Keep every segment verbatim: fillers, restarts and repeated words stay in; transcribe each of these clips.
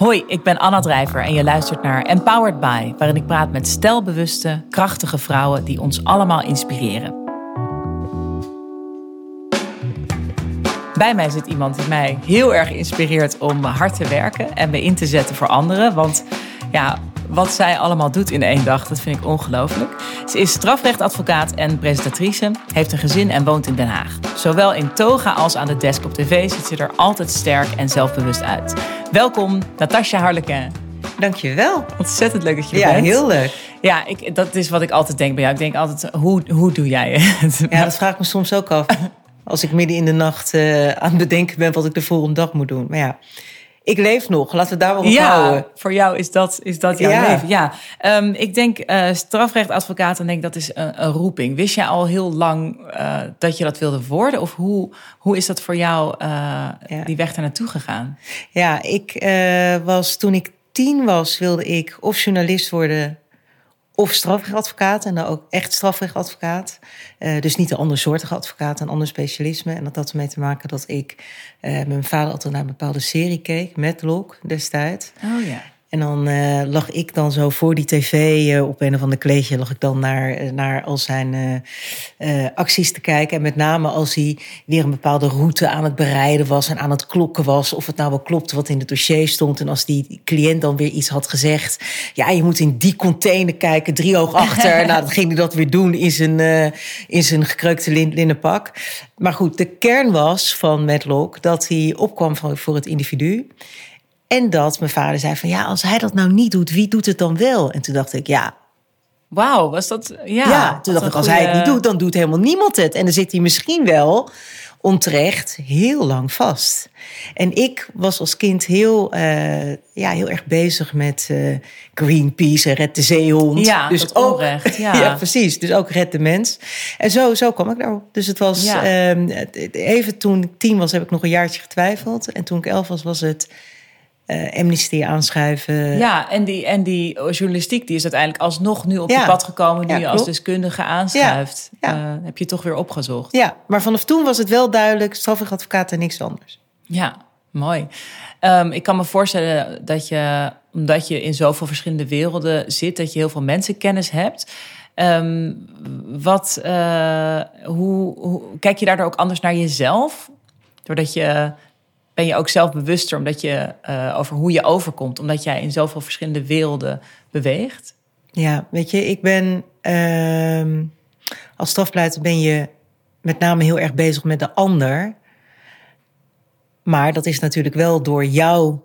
Hoi, ik ben Anna Drijver en je luistert naar Empowered By, waarin ik praat met stelbewuste, krachtige vrouwen die ons allemaal inspireren. Bij mij zit iemand die mij heel erg inspireert om hard te werken en me in te zetten voor anderen, want ja, wat zij allemaal doet in één dag, dat vind ik ongelooflijk. Ze is strafrechtadvocaat en presentatrice, heeft een gezin en woont in Den Haag. Zowel in toga als aan de desk op tv ziet ze er altijd sterk en zelfbewust uit. Welkom, Natasja Harleken. Dankjewel. Ontzettend leuk dat je er ja, bent. Ja, heel leuk. Ja, ik, dat is wat ik altijd denk bij jou. Ik denk altijd, hoe, hoe doe jij het? Ja, dat vraag ik me soms ook af. Als ik midden in de nacht uh, aan het bedenken ben wat ik de volgende dag moet doen. Maar ja... Ik leef nog, laten we daar wel op ja, houden. Voor jou is dat, is dat jouw ja. leven. Ja. Um, ik denk uh, strafrechtadvocaat, dan denk ik, dat is een, een roeping. Wist jij al heel lang uh, dat je dat wilde worden? Of hoe, hoe is dat voor jou uh, ja. die weg daar naartoe gegaan? Ja, ik uh, was toen ik tien was, wilde ik of journalist worden of strafrechtadvocaat. En dan ook echt strafrechtadvocaat. Uh, dus niet een andersoortige advocaat, een ander specialisme. En dat had ermee te maken dat ik uh, met mijn vader altijd naar een bepaalde serie keek. Matlock destijds. Oh ja. En dan uh, lag ik dan zo voor die tv uh, op een of ander kleedje... lag ik dan naar, naar al zijn uh, uh, acties te kijken. En met name als hij weer een bepaalde route aan het bereiden was... en aan het klokken was, of het nou wel klopt wat in het dossier stond. En als die cliënt dan weer iets had gezegd... ja, je moet in die container kijken, driehoog achter. Nou, dan ging hij dat weer doen in zijn, uh, in zijn gekreukte lin- linnenpak. Maar goed, de kern was van Matlock dat hij opkwam van, voor het individu... En dat mijn vader zei van, ja, als hij dat nou niet doet, wie doet het dan wel? En toen dacht ik, ja... Wauw, was dat... Ja, ja toen dacht ik, als goeie... hij het niet doet, dan doet helemaal niemand het. En dan zit hij misschien wel onterecht heel lang vast. En ik was als kind heel, uh, ja, heel erg bezig met uh, Greenpeace en Red de Zeehond. Ja, dus ook, onrecht. Ja. Ja, precies. Dus ook Red de Mens. En zo, zo kwam ik daarop. Dus het was... Ja. Um, even toen ik tien was, heb ik nog een jaartje getwijfeld. En toen ik elf was, was het... Uh, Amnesty aanschuiven. Ja, en die, en die journalistiek die is uiteindelijk alsnog nu op ja. je pad gekomen... die ja, je als deskundige aanschuift. Ja. Ja. Uh, heb je toch weer opgezocht. Ja, maar vanaf toen was het wel duidelijk... strafrechtadvocaat en niks anders. Ja, mooi. Um, ik kan me voorstellen dat je... omdat je in zoveel verschillende werelden zit... dat je heel veel mensenkennis hebt... Um, wat, uh, hoe, hoe, kijk je daardoor ook anders naar jezelf? Doordat je... Ben je ook zelfbewuster omdat je, uh, over hoe je overkomt... omdat jij in zoveel verschillende werelden beweegt? Ja, weet je, ik ben... Uh, als strafpleiter ben je met name heel erg bezig met de ander. Maar dat is natuurlijk wel door, jou,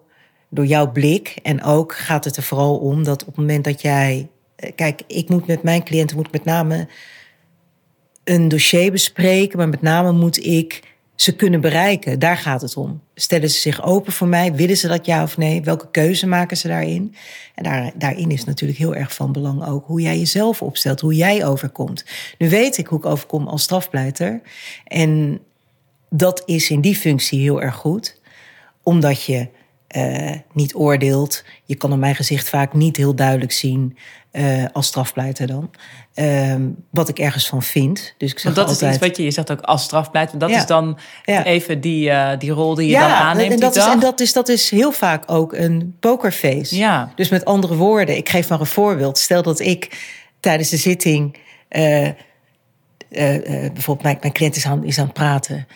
door jouw blik. En ook gaat het er vooral om dat op het moment dat jij... Kijk, ik moet met mijn cliënten moet met name een dossier bespreken... maar met name moet ik... ze kunnen bereiken, daar gaat het om. Stellen ze zich open voor mij, willen ze dat ja of nee? Welke keuze maken ze daarin? En daar, daarin is natuurlijk heel erg van belang ook... hoe jij jezelf opstelt, hoe jij overkomt. Nu weet ik hoe ik overkom als strafpleiter. En dat is in die functie heel erg goed. Omdat je uh, niet oordeelt. Je kan op mijn gezicht vaak niet heel duidelijk zien... Uh, als strafpleiter dan. Uh, wat ik ergens van vind. Dus ik zeg want dat altijd... is iets wat je, je zegt ook als strafpleiter. Want dat ja. is dan ja. even die, uh, die rol die je ja, dan aanneemt. En, dat, die is, dag. en dat, is, dat is heel vaak ook een pokerface. Ja. Dus met andere woorden, ik geef maar een voorbeeld. Stel dat ik tijdens de zitting... Uh, uh, uh, bijvoorbeeld mijn, mijn cliënt is aan, is aan het praten...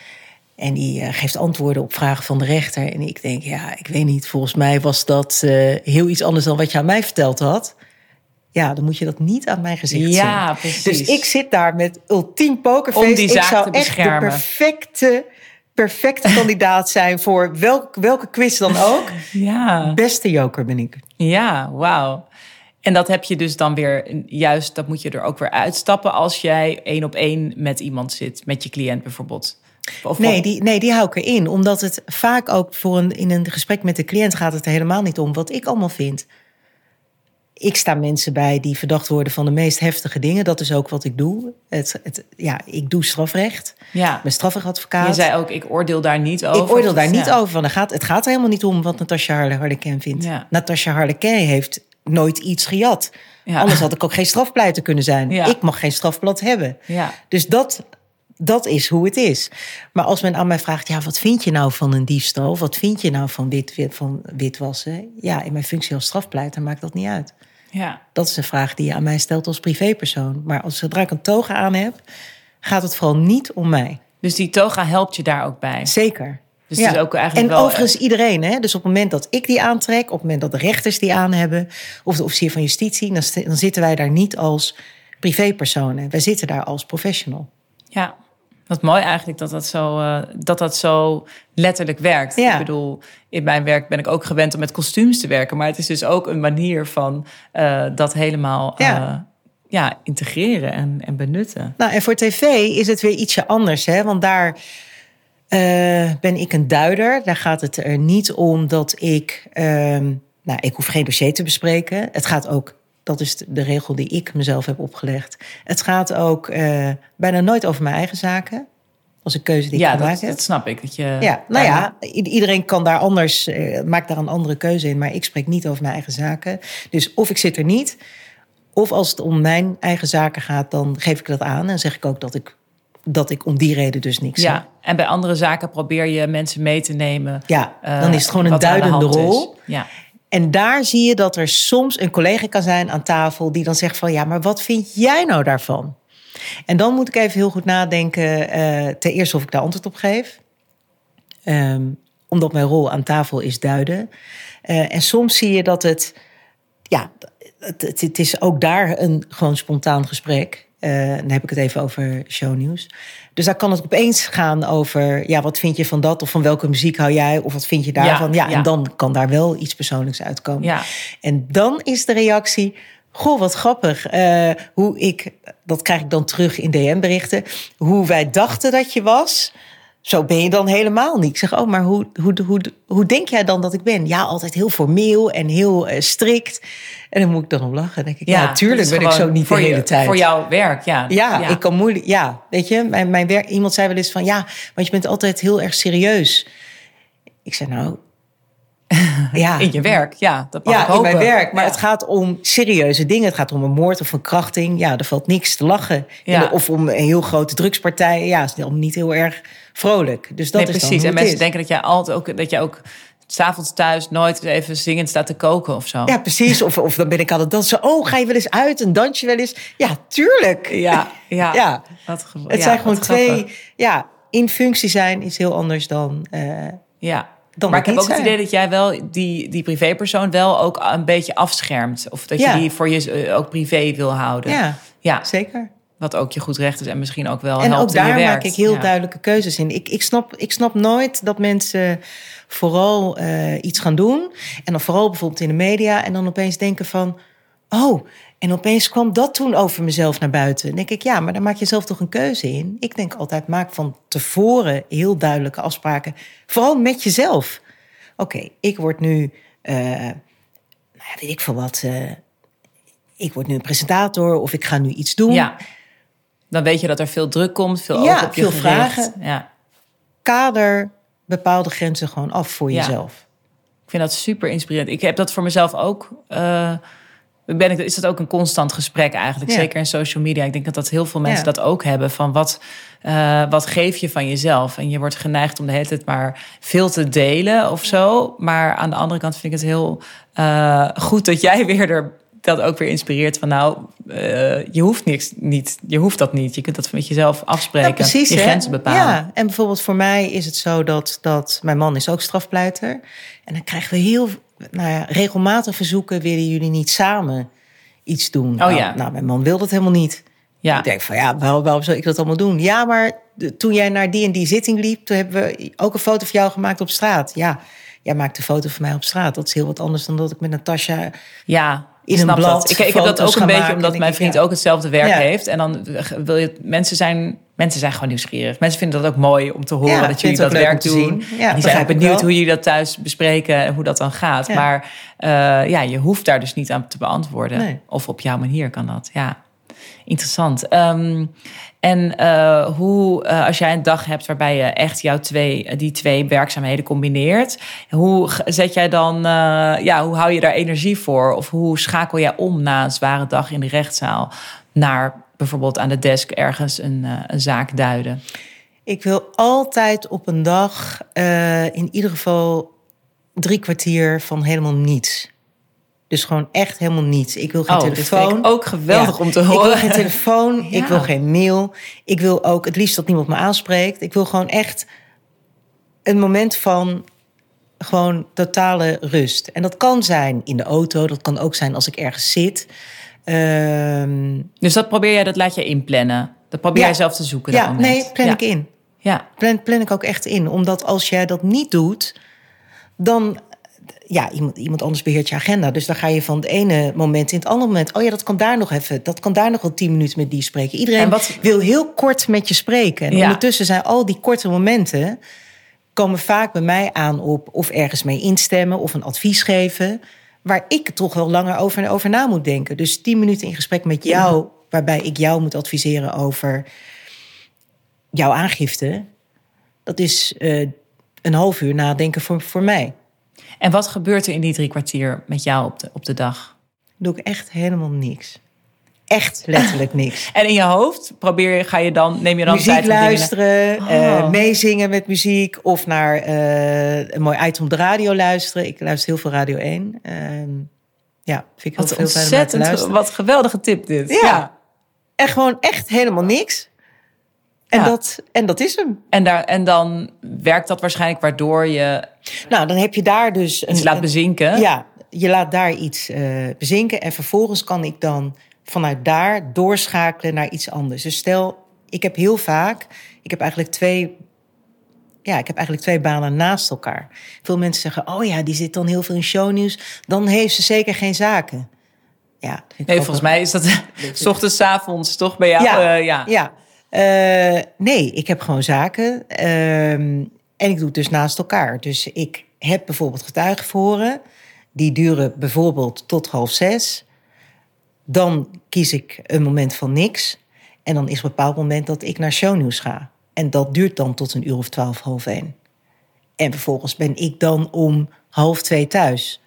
En die uh, geeft antwoorden op vragen van de rechter. En ik denk, ja, ik weet niet. Volgens mij was dat uh, heel iets anders dan wat je aan mij verteld had. Ja, dan moet je dat niet aan mijn gezicht ja, zien. Precies. Dus ik zit daar met ultiem pokerface. Om die zaak ik zou te echt beschermen. De perfecte, perfecte kandidaat zijn voor welk, welke quiz dan ook. Ja. Beste joker ben ik. Ja, wauw. En dat heb je dus dan weer, juist, dat moet je er ook weer uitstappen... als jij één op één met iemand zit, met je cliënt bijvoorbeeld... Of nee, die, nee, die hou ik erin. Omdat het vaak ook voor een, in een gesprek met de cliënt gaat het er helemaal niet om wat ik allemaal vind. Ik sta mensen bij die verdacht worden van de meest heftige dingen. Dat is ook wat ik doe. Het, het, ja, ik doe strafrecht. Ja. Ik ben strafrechtadvocaat. Je zei ook, ik oordeel daar niet over. Ik oordeel daar ja. niet over. Want het gaat, het gaat er helemaal niet om wat Natasja Harleken vindt. Ja. Natasja Harleken heeft nooit iets gejat. Ja. Anders had ik ook geen strafpleiter kunnen zijn. Ja. Ik mag geen strafblad hebben. Ja. Dus dat... dat is hoe het is. Maar als men aan mij vraagt, ja, wat vind je nou van een diefstal? Wat vind je nou van, wit, wit, van witwassen? Ja, in mijn functie als strafpleiter maakt dat niet uit. Ja. Dat is een vraag die je aan mij stelt als privépersoon. Maar als zodra ik een toga aan heb, gaat het vooral niet om mij. Dus die toga helpt je daar ook bij? Zeker. Dus ja. Het is ook eigenlijk en wel overigens echt... iedereen. Hè? Dus op het moment dat ik die aantrek, op het moment dat de rechters die aan hebben... of de officier van justitie, dan, dan zitten wij daar niet als privépersonen. Wij zitten daar als professional. Ja, wat mooi eigenlijk dat dat zo, uh, dat dat zo letterlijk werkt. Ja. Ik bedoel, in mijn werk ben ik ook gewend om met kostuums te werken. Maar het is dus ook een manier van uh, dat helemaal... Uh, ja. Ja, integreren en, en benutten. Nou, en voor tv is het weer ietsje anders, hè? Want daar uh, ben ik een duider. Daar gaat het er niet om dat ik... Uh, nou, ik hoef geen dossier te bespreken. Het gaat ook... Dat is de regel die ik mezelf heb opgelegd. Het gaat ook uh, bijna nooit over mijn eigen zaken. Als een keuze die ik ja, gemaakt dat, heb. Ja, dat snap ik. Dat je ja, nou ja, iedereen kan daar anders... Uh, maakt daar een andere keuze in. Maar ik spreek niet over mijn eigen zaken. Dus of ik zit er niet... Of als het om mijn eigen zaken gaat, dan geef ik dat aan. En zeg ik ook dat ik, dat ik om die reden dus niks ja, heb. En bij andere zaken probeer je mensen mee te nemen. Ja, uh, dan is het gewoon een duidende rol. Ja. En daar zie je dat er soms een collega kan zijn aan tafel... die dan zegt van, ja, maar wat vind jij nou daarvan? En dan moet ik even heel goed nadenken. Uh, ten eerste of ik daar antwoord op geef. Um, omdat mijn rol aan tafel is duiden. Uh, en soms zie je dat het... ja. Het, het, het is ook daar een gewoon spontaan gesprek. Uh, dan heb ik het even over shownieuws. Dus daar kan het opeens gaan over... ja, wat vind je van dat? Of van welke muziek hou jij? Of wat vind je daarvan? Ja, ja, ja. En dan kan daar wel iets persoonlijks uitkomen. Ja. En dan is de reactie... goh, wat grappig. Uh, hoe ik, dat krijg ik dan terug in D M-berichten... hoe wij dachten dat je was... Zo ben je dan helemaal niet. Ik zeg, oh, maar hoe, hoe, hoe, hoe denk jij dan dat ik ben? Ja, altijd heel formeel en heel uh, strikt. En dan moet ik dan om lachen. Denk ik, ja, natuurlijk ja, ben ik zo niet de hele je, tijd. Voor jouw werk, ja. Ja, ja. Ik kan moeilijk... Ja, weet je, mijn, mijn werk... Iemand zei wel eens van, ja, want je bent altijd heel erg serieus. Ik zei, nou... Ja. In je werk, ja. Dat mag ja, ik hopen. In mijn werk. Maar ja. Het gaat om serieuze dingen. Het gaat om een moord of een krachting. Ja, er valt niks te lachen. Ja. De, of om een heel grote drugspartij. Ja, is niet heel erg vrolijk. Dus dat nee, is precies. En mensen is. denken dat jij altijd ook... dat jij ook 's avonds thuis nooit even zingend staat te koken of zo. Ja, precies. Of, of dan ben ik aan het dansen. Oh, ga je wel eens uit en dans je wel eens? Ja, tuurlijk. Ja, ja. ja. Wat ge- het ja, zijn gewoon twee... Grappig. Ja, in functie zijn is heel anders dan... Uh, ja. Dan maar ik heb ook zijn. Het idee dat jij wel die, die privépersoon wel ook een beetje afschermt. Of dat ja. je die voor je ook privé wil houden. Ja, ja, zeker. Wat ook je goed recht is en misschien ook wel en helpt ook in je werk. En ook daar maak ik heel ja. duidelijke keuzes in. Ik, ik, snap, ik snap nooit dat mensen vooral uh, iets gaan doen. En dan vooral bijvoorbeeld in de media. En dan opeens denken van... oh, en opeens kwam dat toen over mezelf naar buiten. Dan denk ik, ja, maar daar maak je zelf toch een keuze in. Ik denk altijd, maak van tevoren heel duidelijke afspraken. Vooral met jezelf. Oké, okay, ik word nu, uh, nou ja, weet ik veel wat... Uh, ik word nu een presentator of ik ga nu iets doen. Ja, dan weet je dat er veel druk komt, veel ja, oog op je veel gericht. Vragen. Ja. Kader bepaalde grenzen gewoon af voor ja. jezelf. Ik vind dat super inspirerend. Ik heb dat voor mezelf ook... Uh, Ben ik, is dat ook een constant gesprek eigenlijk, ja. zeker in social media. Ik denk dat, dat heel veel mensen ja. dat ook hebben. Van wat, uh, wat geef je van jezelf? En je wordt geneigd om de hele tijd maar veel te delen of zo. Maar aan de andere kant vind ik het heel uh, goed dat jij weer er, dat ook weer inspireert. Van nou, uh, je hoeft niks niet. Je hoeft dat niet. Je kunt dat met jezelf afspreken. Ja, precies, je hè? Grenzen bepalen. Ja, en bijvoorbeeld voor mij is het zo dat, dat mijn man is ook strafpleiter. En dan krijgen we heel... Nou ja, regelmatig verzoeken, willen jullie niet samen iets doen? Oh, nou, ja. nou, mijn man wil dat helemaal niet. Ja. Ik denk van, ja, waarom, waarom zou ik dat allemaal doen? Ja, maar de, toen jij naar die en die zitting liep... toen hebben we ook een foto van jou gemaakt op straat. Ja, jij maakt een foto van mij op straat. Dat is heel wat anders dan dat ik met Natasja... Ja. In snap een blad, dat. Ik, ik heb dat ook een beetje omdat mijn vriend ja. ook hetzelfde werk ja. heeft. En dan wil je... Mensen zijn, mensen zijn gewoon nieuwsgierig. Mensen vinden dat ook mooi om te horen ja, dat jullie dat werk doen. Ja, die zijn benieuwd wel. Hoe jullie dat thuis bespreken en hoe dat dan gaat. Ja. Maar uh, ja, je hoeft daar dus niet aan te beantwoorden. Nee. Of op jouw manier kan dat, ja. Interessant. Um, en uh, hoe, uh, als jij een dag hebt waarbij je echt jouw twee, die twee werkzaamheden combineert, hoe zet jij dan, uh, ja, hoe hou je daar energie voor? Of hoe schakel jij om na een zware dag in de rechtszaal naar bijvoorbeeld aan de desk ergens een, uh, een zaak duiden? Ik wil altijd op een dag uh, in ieder geval drie kwartier van helemaal niets. Dus gewoon echt helemaal niets. Ik wil geen oh, telefoon. Dat vind ik ook geweldig ja. om te horen. Ik wil geen telefoon, ja. ik wil geen mail. Ik wil ook het liefst dat niemand me aanspreekt. Ik wil gewoon echt een moment van gewoon totale rust. En dat kan zijn in de auto. Dat kan ook zijn als ik ergens zit. Um... Dus dat probeer jij, dat laat je inplannen? Dat probeer ja. jij zelf te zoeken? Ja, nee, plan ja. ik in. Ja. Plan, plan ik ook echt in. Omdat als jij dat niet doet, dan... Ja, iemand, iemand anders beheert je agenda. Dus dan ga je van het ene moment in het andere moment... oh ja, dat kan daar nog even. Dat kan daar nog wel tien minuten met die spreken. Iedereen en wat... wil heel kort met je spreken. En ja. ondertussen zijn al die korte momenten... komen vaak bij mij aan op of ergens mee instemmen... of een advies geven... waar ik toch wel langer over en over na moet denken. Dus tien minuten in gesprek met jou... waarbij ik jou moet adviseren over jouw aangifte... dat is uh, een half uur nadenken voor, voor mij... En wat gebeurt er in die drie kwartier met jou op de, op de dag? Doe ik echt helemaal niks. Echt letterlijk niks. En in je hoofd probeer, ga je dan, neem je dan muziek tijd voor luisteren, dingen... oh. uh, meezingen met muziek... of naar uh, een mooi item op de radio luisteren. Ik luister heel veel Radio één. Uh, ja, vind ik heel veel fijn om te luisteren. Wat geweldige tip dit. Ja, ja. En gewoon echt helemaal niks... En, ja. dat, en dat is hem. En, daar, en dan werkt dat waarschijnlijk waardoor je... Nou, dan heb je daar dus... Een, je laat bezinken. Een, ja, je laat daar iets uh, bezinken. En vervolgens kan ik dan vanuit daar doorschakelen naar iets anders. Dus stel, ik heb heel vaak... Ik heb eigenlijk twee... Ja, ik heb eigenlijk twee banen naast elkaar. Veel mensen zeggen, oh ja, die zit dan heel veel in shownieuws. Dan heeft ze zeker geen zaken. Ja, nee, volgens een... mij is dat... S ochtends, avonds, toch? Bij jou? Ja, uh, ja. ja. Uh, nee, ik heb gewoon zaken. Uh, en ik doe het dus naast elkaar. Dus ik heb bijvoorbeeld getuigenverhoren. Die duren bijvoorbeeld tot half zes. Dan kies ik een moment van niks. En dan is er een bepaald moment dat ik naar shownieuws ga. En dat duurt dan tot een uur of twaalf, half één. En vervolgens ben ik dan om half twee thuis.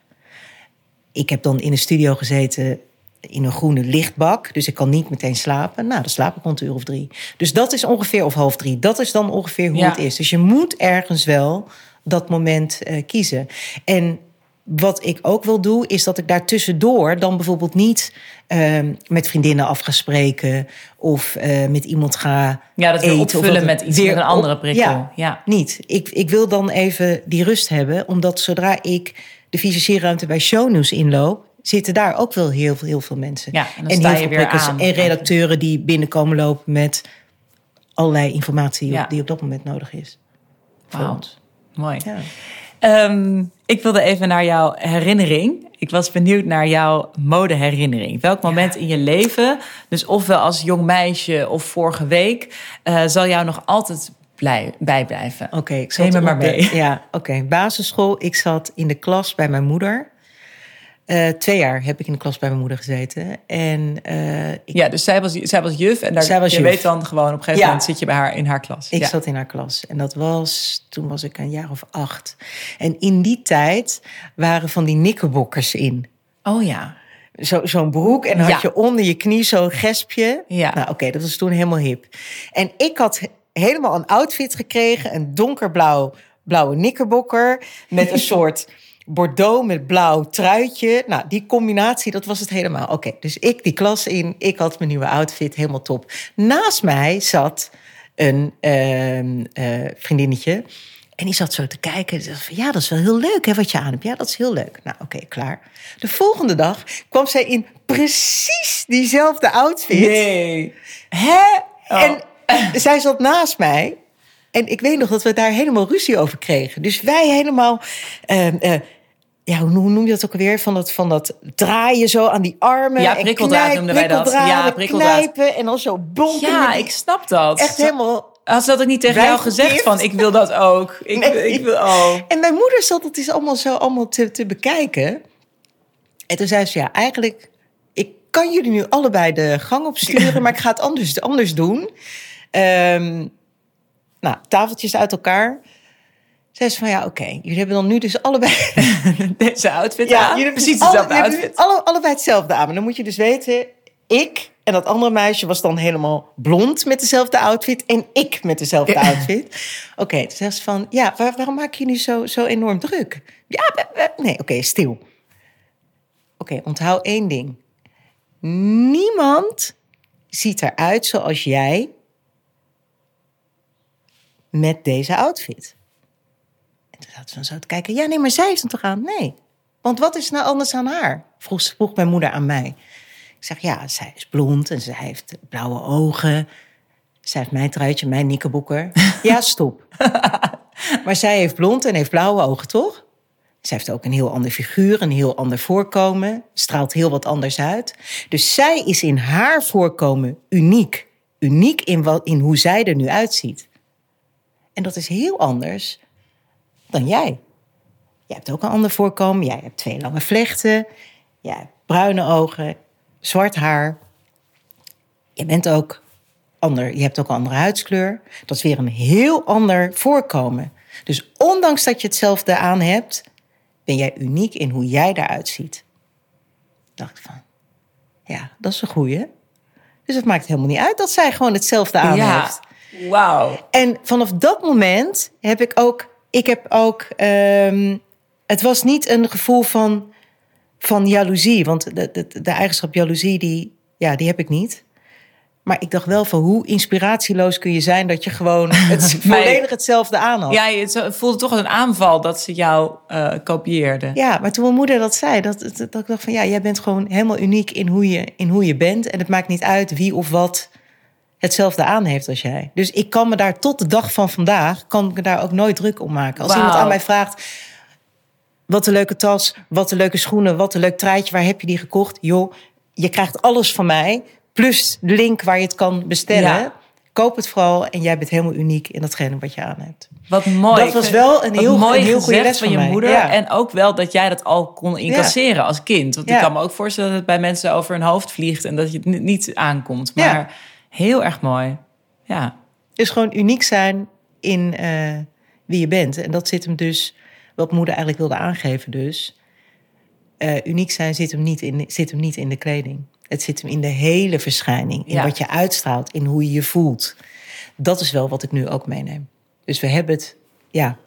Ik heb dan in de studio gezeten... in een groene lichtbak, dus ik kan niet meteen slapen. Nou, dan slaap ik rond een uur of drie. Dus dat is ongeveer, of half drie, dat is dan ongeveer hoe ja. het is. Dus je moet ergens wel dat moment uh, kiezen. En wat ik ook wil doen, is dat ik daartussendoor... dan bijvoorbeeld niet uh, met vriendinnen af ga spreken... of uh, met iemand ga Ja, dat wil opvullen dat met iets weer een andere prikkel. Ja, ja. niet. Ik, ik wil dan even die rust hebben... omdat zodra ik de visagieruimte bij Shownieuws inloop... zitten daar ook wel heel veel, heel veel mensen. Ja, en, en heel veel prikkels en redacteuren die binnenkomen lopen... met allerlei informatie ja. op, die op dat moment nodig is. Wauw, mooi. Ja. Um, ik wilde even naar jouw herinnering. Ik was benieuwd naar jouw modeherinnering. Welk moment ja. in je leven, dus ofwel als jong meisje of vorige week... Uh, zal jou nog altijd blij, bijblijven? Oké, okay, ik neem me maar mee. De, ja, oké. Okay. Basisschool, ik zat in de klas bij mijn moeder... Uh, twee jaar heb ik in de klas bij mijn moeder gezeten. En, uh, ik... Ja, dus zij was, zij was juf. En daar, zij was je juf. Weet dan gewoon, op een gegeven ja. moment zit je bij haar in haar klas. Ik ja. zat in haar klas. En dat was, toen was ik een jaar of acht. En in die tijd waren van die knikkerbokkers in. Oh ja. Zo, zo'n broek. En dan ja. had je onder je knie zo'n gespje. Ja. Nou oké, okay, dat was toen helemaal hip. En ik had helemaal een outfit gekregen. Een donkerblauw blauwe knikkerbokker. Met een soort... Bordeaux met blauw truitje. Nou, die combinatie, dat was het helemaal. Oké, okay, dus ik die klas in. Ik had mijn nieuwe outfit, helemaal top. Naast mij zat een uh, uh, vriendinnetje. En die zat zo te kijken. En dacht van, ja, dat is wel heel leuk, hè, wat je aan hebt. Ja, dat is heel leuk. Nou, oké, okay, klaar. De volgende dag kwam zij in precies diezelfde outfit. Nee. Hè? Oh. En uh, zij zat naast mij. En ik weet nog dat we daar helemaal ruzie over kregen. Dus wij helemaal... Uh, uh, ja, hoe noem je dat ook weer? Van dat, van dat draaien zo aan die armen. Ja, prikkeldraad knijp, noemden wij dat. Ja, prikkeldraad. Knijpen en dan zo bonken. Ja, ik snap dat. Echt helemaal... Had ze dat niet tegen jou gezegd gift? Van, ik wil dat ook. Ik, nee. ik wil, oh. En mijn moeder zat dat is allemaal zo allemaal te, te bekijken. En toen zei ze, ja, eigenlijk... Ik kan jullie nu allebei de gang opsturen, maar ik ga het anders, anders doen. Um, Nou, tafeltjes uit elkaar. Zei ze van, ja, oké. Okay. Jullie hebben dan nu dus allebei... Deze outfit ja, aan. Jullie hebben precies dezelfde alle, outfit. Alle, allebei hetzelfde aan. Maar dan moet je dus weten... ik en dat andere meisje was dan helemaal blond met dezelfde outfit en ik met dezelfde ja. outfit. Oké, okay, toen zegt ze van, ja, waar, waarom maak je nu zo, zo enorm druk? Ja, we, we, nee, oké, okay, stil. Oké, okay, onthoud één ding. Niemand ziet eruit zoals jij met deze outfit. En toen zaten ze dan zo te kijken, ja, nee, maar zij heeft hem toch aan? Nee, want wat is nou anders aan haar? Vroeg, vroeg mijn moeder aan mij. Ik zeg, ja, zij is blond en ze heeft blauwe ogen. Zij heeft mijn truitje, mijn knikkeboeker. Ja, stop. Maar zij heeft blond en heeft blauwe ogen, toch? Zij heeft ook een heel ander figuur, een heel ander voorkomen. Straalt heel wat anders uit. Dus zij is in haar voorkomen uniek. Uniek in, wat, in hoe zij er nu uitziet. En dat is heel anders dan jij. Jij hebt ook een ander voorkomen. Jij hebt twee lange vlechten. Jij hebt bruine ogen. Zwart haar. Je bent ook ander. Je hebt ook een andere huidskleur. Dat is weer een heel ander voorkomen. Dus ondanks dat je hetzelfde aan hebt, ben jij uniek in hoe jij eruit ziet. Dacht van, ja, dat is een goeie. Dus het maakt helemaal niet uit dat zij gewoon hetzelfde aan ja, heeft. Wauw. En vanaf dat moment heb ik ook, ik heb ook, um, het was niet een gevoel van. Van jaloezie, want de, de, de eigenschap jaloezie, die, ja, die heb ik niet. Maar ik dacht wel van hoe inspiratieloos kun je zijn dat je gewoon het volledig hetzelfde aan had. Ja, je voelde toch als een aanval dat ze jou uh, kopieerde. Ja, maar toen mijn moeder dat zei, dat, dat, dat ik dacht van ja, jij bent gewoon helemaal uniek in hoe, je, in hoe je bent. En het maakt niet uit wie of wat hetzelfde aan heeft als jij. Dus ik kan me daar tot de dag van vandaag, kan ik me daar ook nooit druk om maken. Als wow. iemand aan mij vraagt, wat een leuke tas, wat een leuke schoenen, wat een leuk truitje. Waar heb je die gekocht? Joh, je krijgt alles van mij. Plus de link waar je het kan bestellen. Ja. Koop het vooral en jij bent helemaal uniek in datgene wat je aan hebt. Wat mooi. Dat was wel een heel, mooi een heel goede les van, van je moeder. Ja. En ook wel dat jij dat al kon incasseren ja. als kind. Want ja. ik kan me ook voorstellen dat het bij mensen over hun hoofd vliegt en dat je het niet aankomt. Maar ja. heel erg mooi. Ja. Dus gewoon uniek zijn in uh, wie je bent. En dat zit hem dus. Wat moeder eigenlijk wilde aangeven dus. Uh, uniek zijn zit hem, niet in, zit hem niet in de kleding. Het zit hem in de hele verschijning. In ja. wat je uitstraalt, in hoe je je voelt. Dat is wel wat ik nu ook meeneem. Dus we hebben het, ja.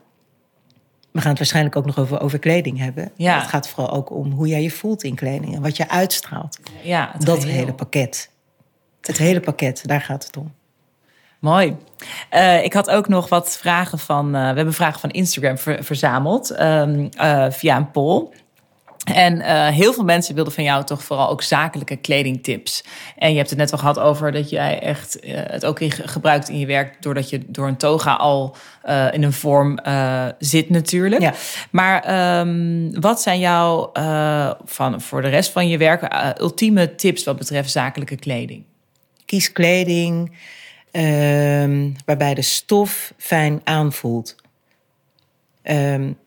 We gaan het waarschijnlijk ook nog over, over kleding hebben. Ja. Het gaat vooral ook om hoe jij je voelt in kleding. En wat je uitstraalt. Ja, het dat geheel. hele pakket. Het hele pakket, daar gaat het om. Mooi. Uh, ik had ook nog wat vragen van... Uh, we hebben vragen van Instagram ver, verzameld um, uh, via een poll. En uh, heel veel mensen wilden van jou toch vooral ook zakelijke kledingtips. En je hebt het net al gehad over dat jij echt uh, het ook in, gebruikt in je werk, doordat je door een toga al uh, in een vorm uh, zit natuurlijk. Ja. Maar um, wat zijn jouw, uh, van, voor de rest van je werk, uh, ultieme tips wat betreft zakelijke kleding? Kies kleding Um, waarbij de stof fijn aanvoelt. Um,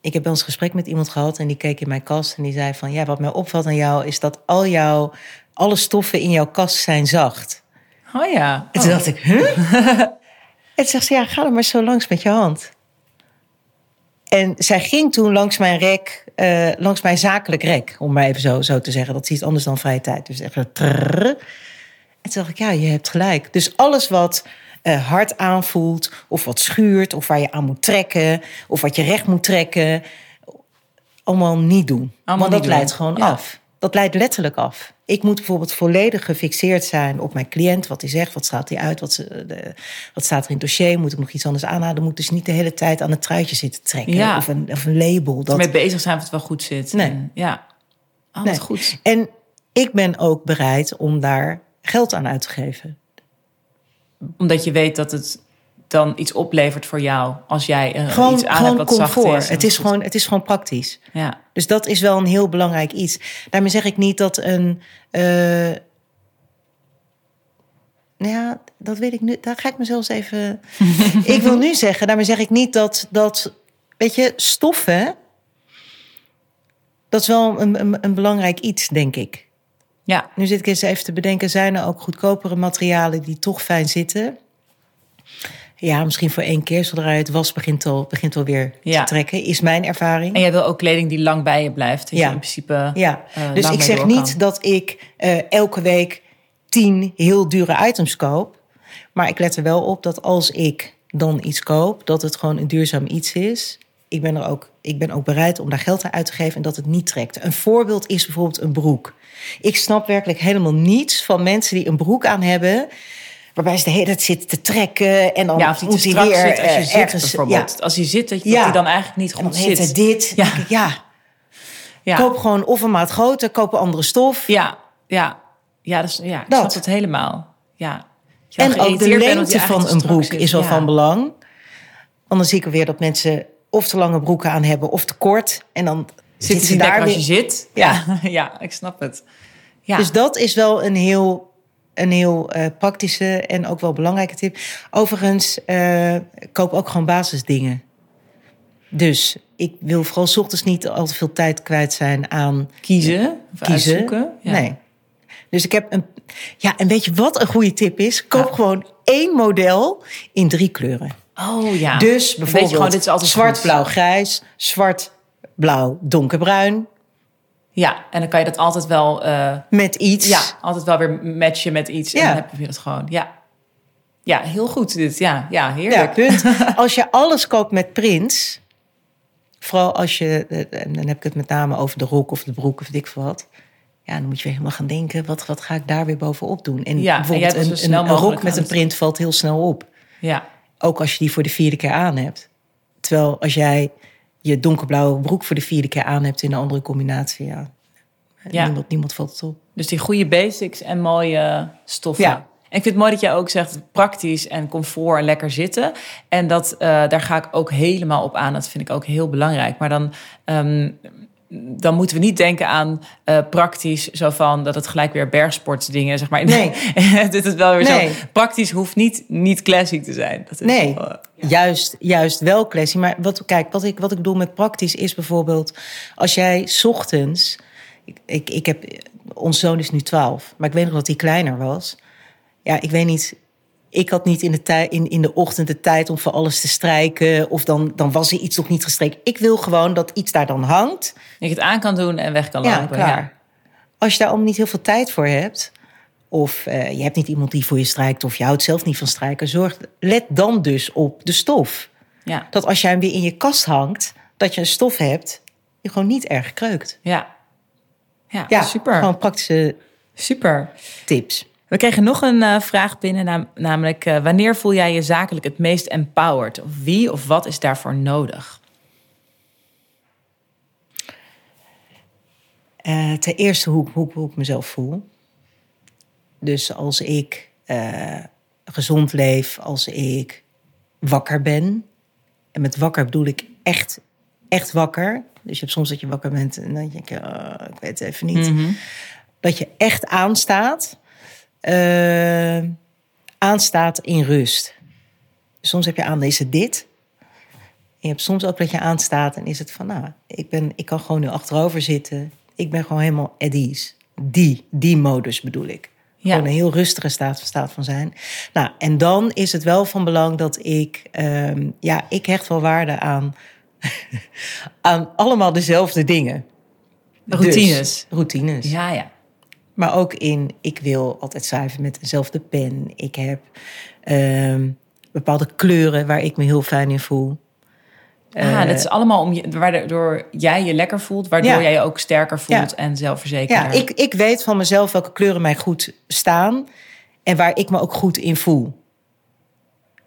ik heb wel eens gesprek met iemand gehad en die keek in mijn kast en die zei van, ja, wat mij opvalt aan jou is dat al jouw, alle stoffen in jouw kast zijn zacht. Oh ja. Oh. En toen dacht ik, huh? En toen zegt ze, ja, ga er maar zo langs met je hand. En zij ging toen langs mijn rek, uh, langs mijn zakelijk rek, om maar even zo, zo te zeggen. Dat is iets anders dan vrije tijd. Dus echt trrr. En toen dacht ik, ja, je hebt gelijk. Dus alles wat uh, hard aanvoelt, of wat schuurt, of waar je aan moet trekken, of wat je recht moet trekken, allemaal niet doen. Allemaal Want dat leidt gewoon ja. af. Dat leidt letterlijk af. Ik moet bijvoorbeeld volledig gefixeerd zijn op mijn cliënt. Wat hij zegt, wat straalt hij uit, wat, ze, de, wat staat er in het dossier. Moet ik nog iets anders aanhouden? Moet dus niet de hele tijd aan het truitje zitten trekken. Ja. Of, een, of een label. Dat mee bezig zijn of het wel goed zit. Nee. En, ja, alles nee. goed. En ik ben ook bereid om daar geld aan uit te geven. Omdat je weet dat het dan iets oplevert voor jou als jij een, gewoon, iets aan gewoon hebt wat comfort. zacht is. Het is, goed. gewoon, het is gewoon praktisch. Ja. Dus dat is wel een heel belangrijk iets. Daarmee zeg ik niet dat een... Uh, nou ja, dat weet ik nu. Daar ga ik mezelf even... ik wil nu zeggen, daarmee zeg ik niet dat... dat weet je, stoffen... dat is wel een, een, een belangrijk iets, denk ik. Ja, nu zit ik eens even te bedenken, zijn er ook goedkopere materialen die toch fijn zitten? Ja, misschien voor één keer. Zodra je het was, begint al, begint al weer ja. te trekken. Is mijn ervaring. En jij wil ook kleding die lang bij je blijft. Dus ja. je in principe ja. uh, Dus lang ik zeg doorgaan. Niet dat ik uh, elke week tien heel dure items koop. Maar ik let er wel op dat als ik dan iets koop, dat het gewoon een duurzaam iets is. Ik ben er ook, ik ben ook bereid om daar geld aan uit te geven en dat het niet trekt. Een voorbeeld is bijvoorbeeld een broek. Ik snap werkelijk helemaal niets van mensen die een broek aan hebben, waarbij ze de hele tijd zitten te trekken en dan ja, of die moet hij weer zit, als je zit ergens, bijvoorbeeld. Ja. Als hij zit, dat hij ja. dan eigenlijk niet goed zit. En dan heet hij dit. Ja. Ik, ja. ja, koop gewoon of een maat groter, koop een andere stof. Ja, ja, ja, dat is, ja. Ik dat. snap het helemaal. Ja. En ook de lengte van een broek is al ja. van belang. Anders zie ik weer dat mensen of te lange broeken aan hebben of te kort. En dan zitten ze daar als je zit. Ja. Ja, ja, ik snap het. Ja. Dus dat is wel een heel, een heel uh, praktische en ook wel belangrijke tip. Overigens, uh, koop ook gewoon basisdingen. Dus ik wil vooral 's ochtends niet al te veel tijd kwijt zijn aan kiezen. Of kiezen. Uitzoeken. Ja. Nee. Dus ik heb een... Ja, en weet je wat een goede tip is? Koop ja. gewoon één model in drie kleuren. Oh ja. Dus bijvoorbeeld gewoon, dit is zwart, blauw, grijs. Zwart, blauw, donkerbruin. Ja, en dan kan je dat altijd wel... Uh, met iets. Ja, altijd wel weer matchen met iets. Ja. En dan heb je dat gewoon. Ja, ja, heel goed dit. Ja, ja, heerlijk. Ja, punt. Als je alles koopt met prints... Vooral als je... En dan heb ik het met name over de rok of de broek of dik voor wat... Ja, dan moet je weer helemaal gaan denken, wat, wat ga ik daar weer bovenop doen? En ja, bijvoorbeeld en een, een, een rok met een print valt heel snel op. Ja. Ook als je die voor de vierde keer aan hebt. Terwijl als jij je donkerblauwe broek voor de vierde keer aan hebt in een andere combinatie, ja, ja. Niemand, niemand valt het op. Dus die goede basics en mooie stoffen. Ja. En ik vind het mooi dat jij ook zegt praktisch en comfort en lekker zitten. En dat, uh, daar ga ik ook helemaal op aan. Dat vind ik ook heel belangrijk. Maar dan... Um, dan moeten we niet denken aan uh, praktisch, zo van dat het gelijk weer bergsportsdingen, zeg maar. Nee, dit is wel weer nee. zo. Praktisch hoeft niet, niet classy te zijn. Dat is nee, wel, uh, ja. juist, juist wel classy. Maar wat, kijk, wat ik, wat ik bedoel met praktisch is bijvoorbeeld, als jij 's ochtends, ik, ik, ik heb, ons zoon is nu twaalf, maar ik weet nog dat hij kleiner was. Ja, ik weet niet. Ik had niet in de, tij, in, in de ochtend de tijd om voor alles te strijken. Of dan, dan was er iets nog niet gestreken. Ik wil gewoon dat iets daar dan hangt. Dat je het aan kan doen en weg kan ja, lopen. Klaar. Ja. Als je daar allemaal niet heel veel tijd voor hebt. Of uh, je hebt niet iemand die voor je strijkt. Of je houdt zelf niet van strijken. Zorg, let dan dus op de stof. Ja. Dat als jij hem weer in je kast hangt. Dat je een stof hebt die gewoon niet erg kreukt. Ja, ja, ja super. Gewoon praktische super tips. We kregen nog een uh, vraag binnen, nam- namelijk... Uh, wanneer voel jij je zakelijk het meest empowered? Of wie of wat is daarvoor nodig? Uh, ten eerste hoe, hoe, hoe ik mezelf voel. Dus als ik uh, gezond leef, als ik wakker ben... en met wakker bedoel ik echt, echt wakker. Dus je hebt soms dat je wakker bent en dan denk je... Uh, ik weet het even niet. Mm-hmm. Dat je echt aanstaat... Uh, aanstaat in rust. Soms heb je aan, is het dit. Je hebt soms ook dat je aanstaat en is het van... nou, ik, ben, ik kan gewoon nu achterover zitten. Ik ben gewoon helemaal at ease. Die, die modus bedoel ik. Ja. Gewoon een heel rustige staat, staat van zijn. Nou, en dan is het wel van belang dat ik... Uh, ja, ik hecht wel waarde aan... aan allemaal dezelfde dingen. Routines. Dus, routines. Ja, ja. Maar ook in, ik wil altijd schrijven met dezelfde pen. Ik heb uh, bepaalde kleuren waar ik me heel fijn in voel. Ja, uh, dat is allemaal om je, waardoor jij je lekker voelt. Waardoor ja. jij je ook sterker voelt ja. en zelfverzekerder. Ja, ik, ik weet van mezelf welke kleuren mij goed staan. En waar ik me ook goed in voel.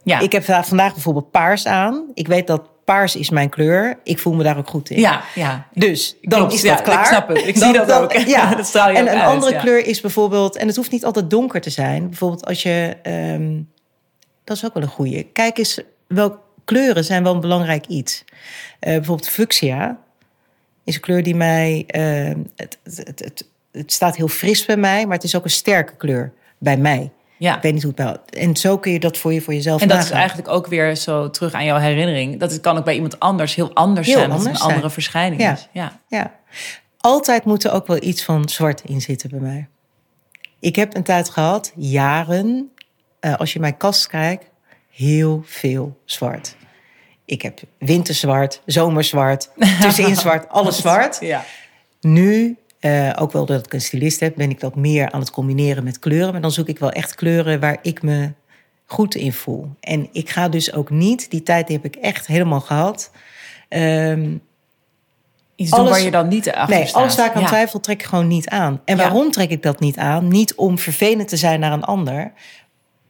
Ja. Ik heb vandaag bijvoorbeeld paars aan. Ik weet dat... paars is mijn kleur. Ik voel me daar ook goed in. Ja, ja. Dus dan klopt, is dat ja, klaar. Ik snap het. Ik dan, zie dat dan, ook. Ja. Dat straal je en ook een uit, andere ja. kleur is bijvoorbeeld... en het hoeft niet altijd donker te zijn. Bijvoorbeeld als je... Um, dat is ook wel een goeie. Kijk eens, welke kleuren zijn wel een belangrijk iets. Uh, bijvoorbeeld fuchsia is een kleur die mij... Uh, het, het, het, het staat heel fris bij mij... maar het is ook een sterke kleur bij mij. Ja. Ik weet niet hoe het wel... En zo kun je dat voor, je, voor jezelf en nagaan. En dat is eigenlijk ook weer zo terug aan jouw herinnering. Dat het kan ook bij iemand anders heel anders heel zijn. Anders dat het een zijn. andere verschijning ja. is. Ja. Ja. Altijd moet er ook wel iets van zwart in zitten bij mij. Ik heb een tijd gehad, jaren... Uh, als je mijn kast kijkt, heel veel zwart. Ik heb winterzwart, zomerzwart, tussenin zwart, alles zwart. Ja. Nu, uh, ook wel dat ik een stylist heb, ben ik dat meer aan het combineren met kleuren. Maar dan zoek ik wel echt kleuren waar ik me goed in voel. En ik ga dus ook niet, die tijd die heb ik echt helemaal gehad. Um, Iets alles, doen waar je dan niet achter nee, staat. Nee, alles waar ik aan ja. twijfel trek ik gewoon niet aan. En waarom ja. trek ik dat niet aan? Niet om vervelend te zijn naar een ander.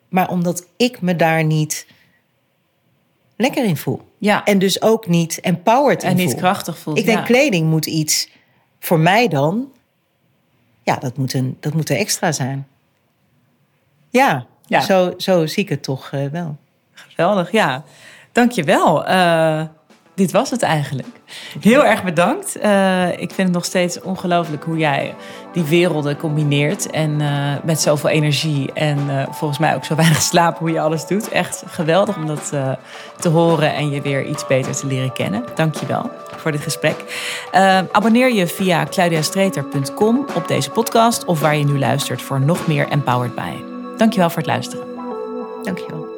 Maar omdat ik me daar niet lekker in voel. Ja. En dus ook niet empowered in en voel. En niet krachtig voelt. Ik denk, ja. kleding moet iets, voor mij dan... Ja, dat moet een, dat moet een extra zijn. Ja, ja. Zo, zo zie ik het toch uh, wel. Geweldig, ja. Dank je wel. Uh... Dit was het eigenlijk. Heel erg bedankt. Uh, ik vind het nog steeds ongelooflijk hoe jij die werelden combineert. En uh, met zoveel energie. En uh, volgens mij ook zo weinig slaap hoe je alles doet. Echt geweldig om dat uh, te horen en je weer iets beter te leren kennen. Dank je wel voor dit gesprek. Uh, abonneer je via claudiastreter punt com op deze podcast. Of waar je nu luistert voor nog meer Empowered By. Dank je wel voor het luisteren. Dank je wel.